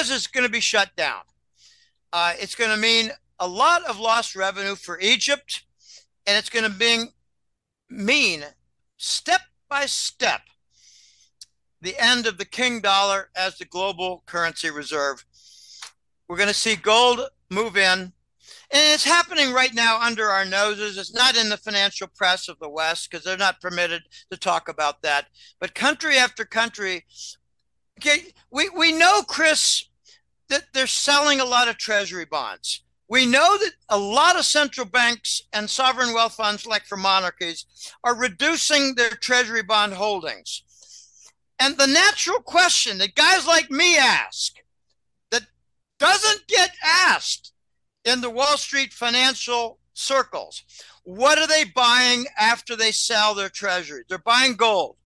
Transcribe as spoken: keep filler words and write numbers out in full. because it's going to be shut down. Uh, it's going to mean a lot of lost revenue for Egypt, and it's going to mean, mean step by step the end of the king dollar as the global currency reserve. We're going to see gold move in. And it's happening right now under our noses. It's not in the financial press of the West because they're not permitted to talk about that. But country after country, okay, we, we know, Chris, that they're selling a lot of treasury bonds. We know that a lot of central banks and sovereign wealth funds, like for monarchies, are reducing their treasury bond holdings. And the natural question that guys like me ask, that doesn't get asked in the Wall Street financial circles, what are they buying after they sell their treasuries? They're buying gold.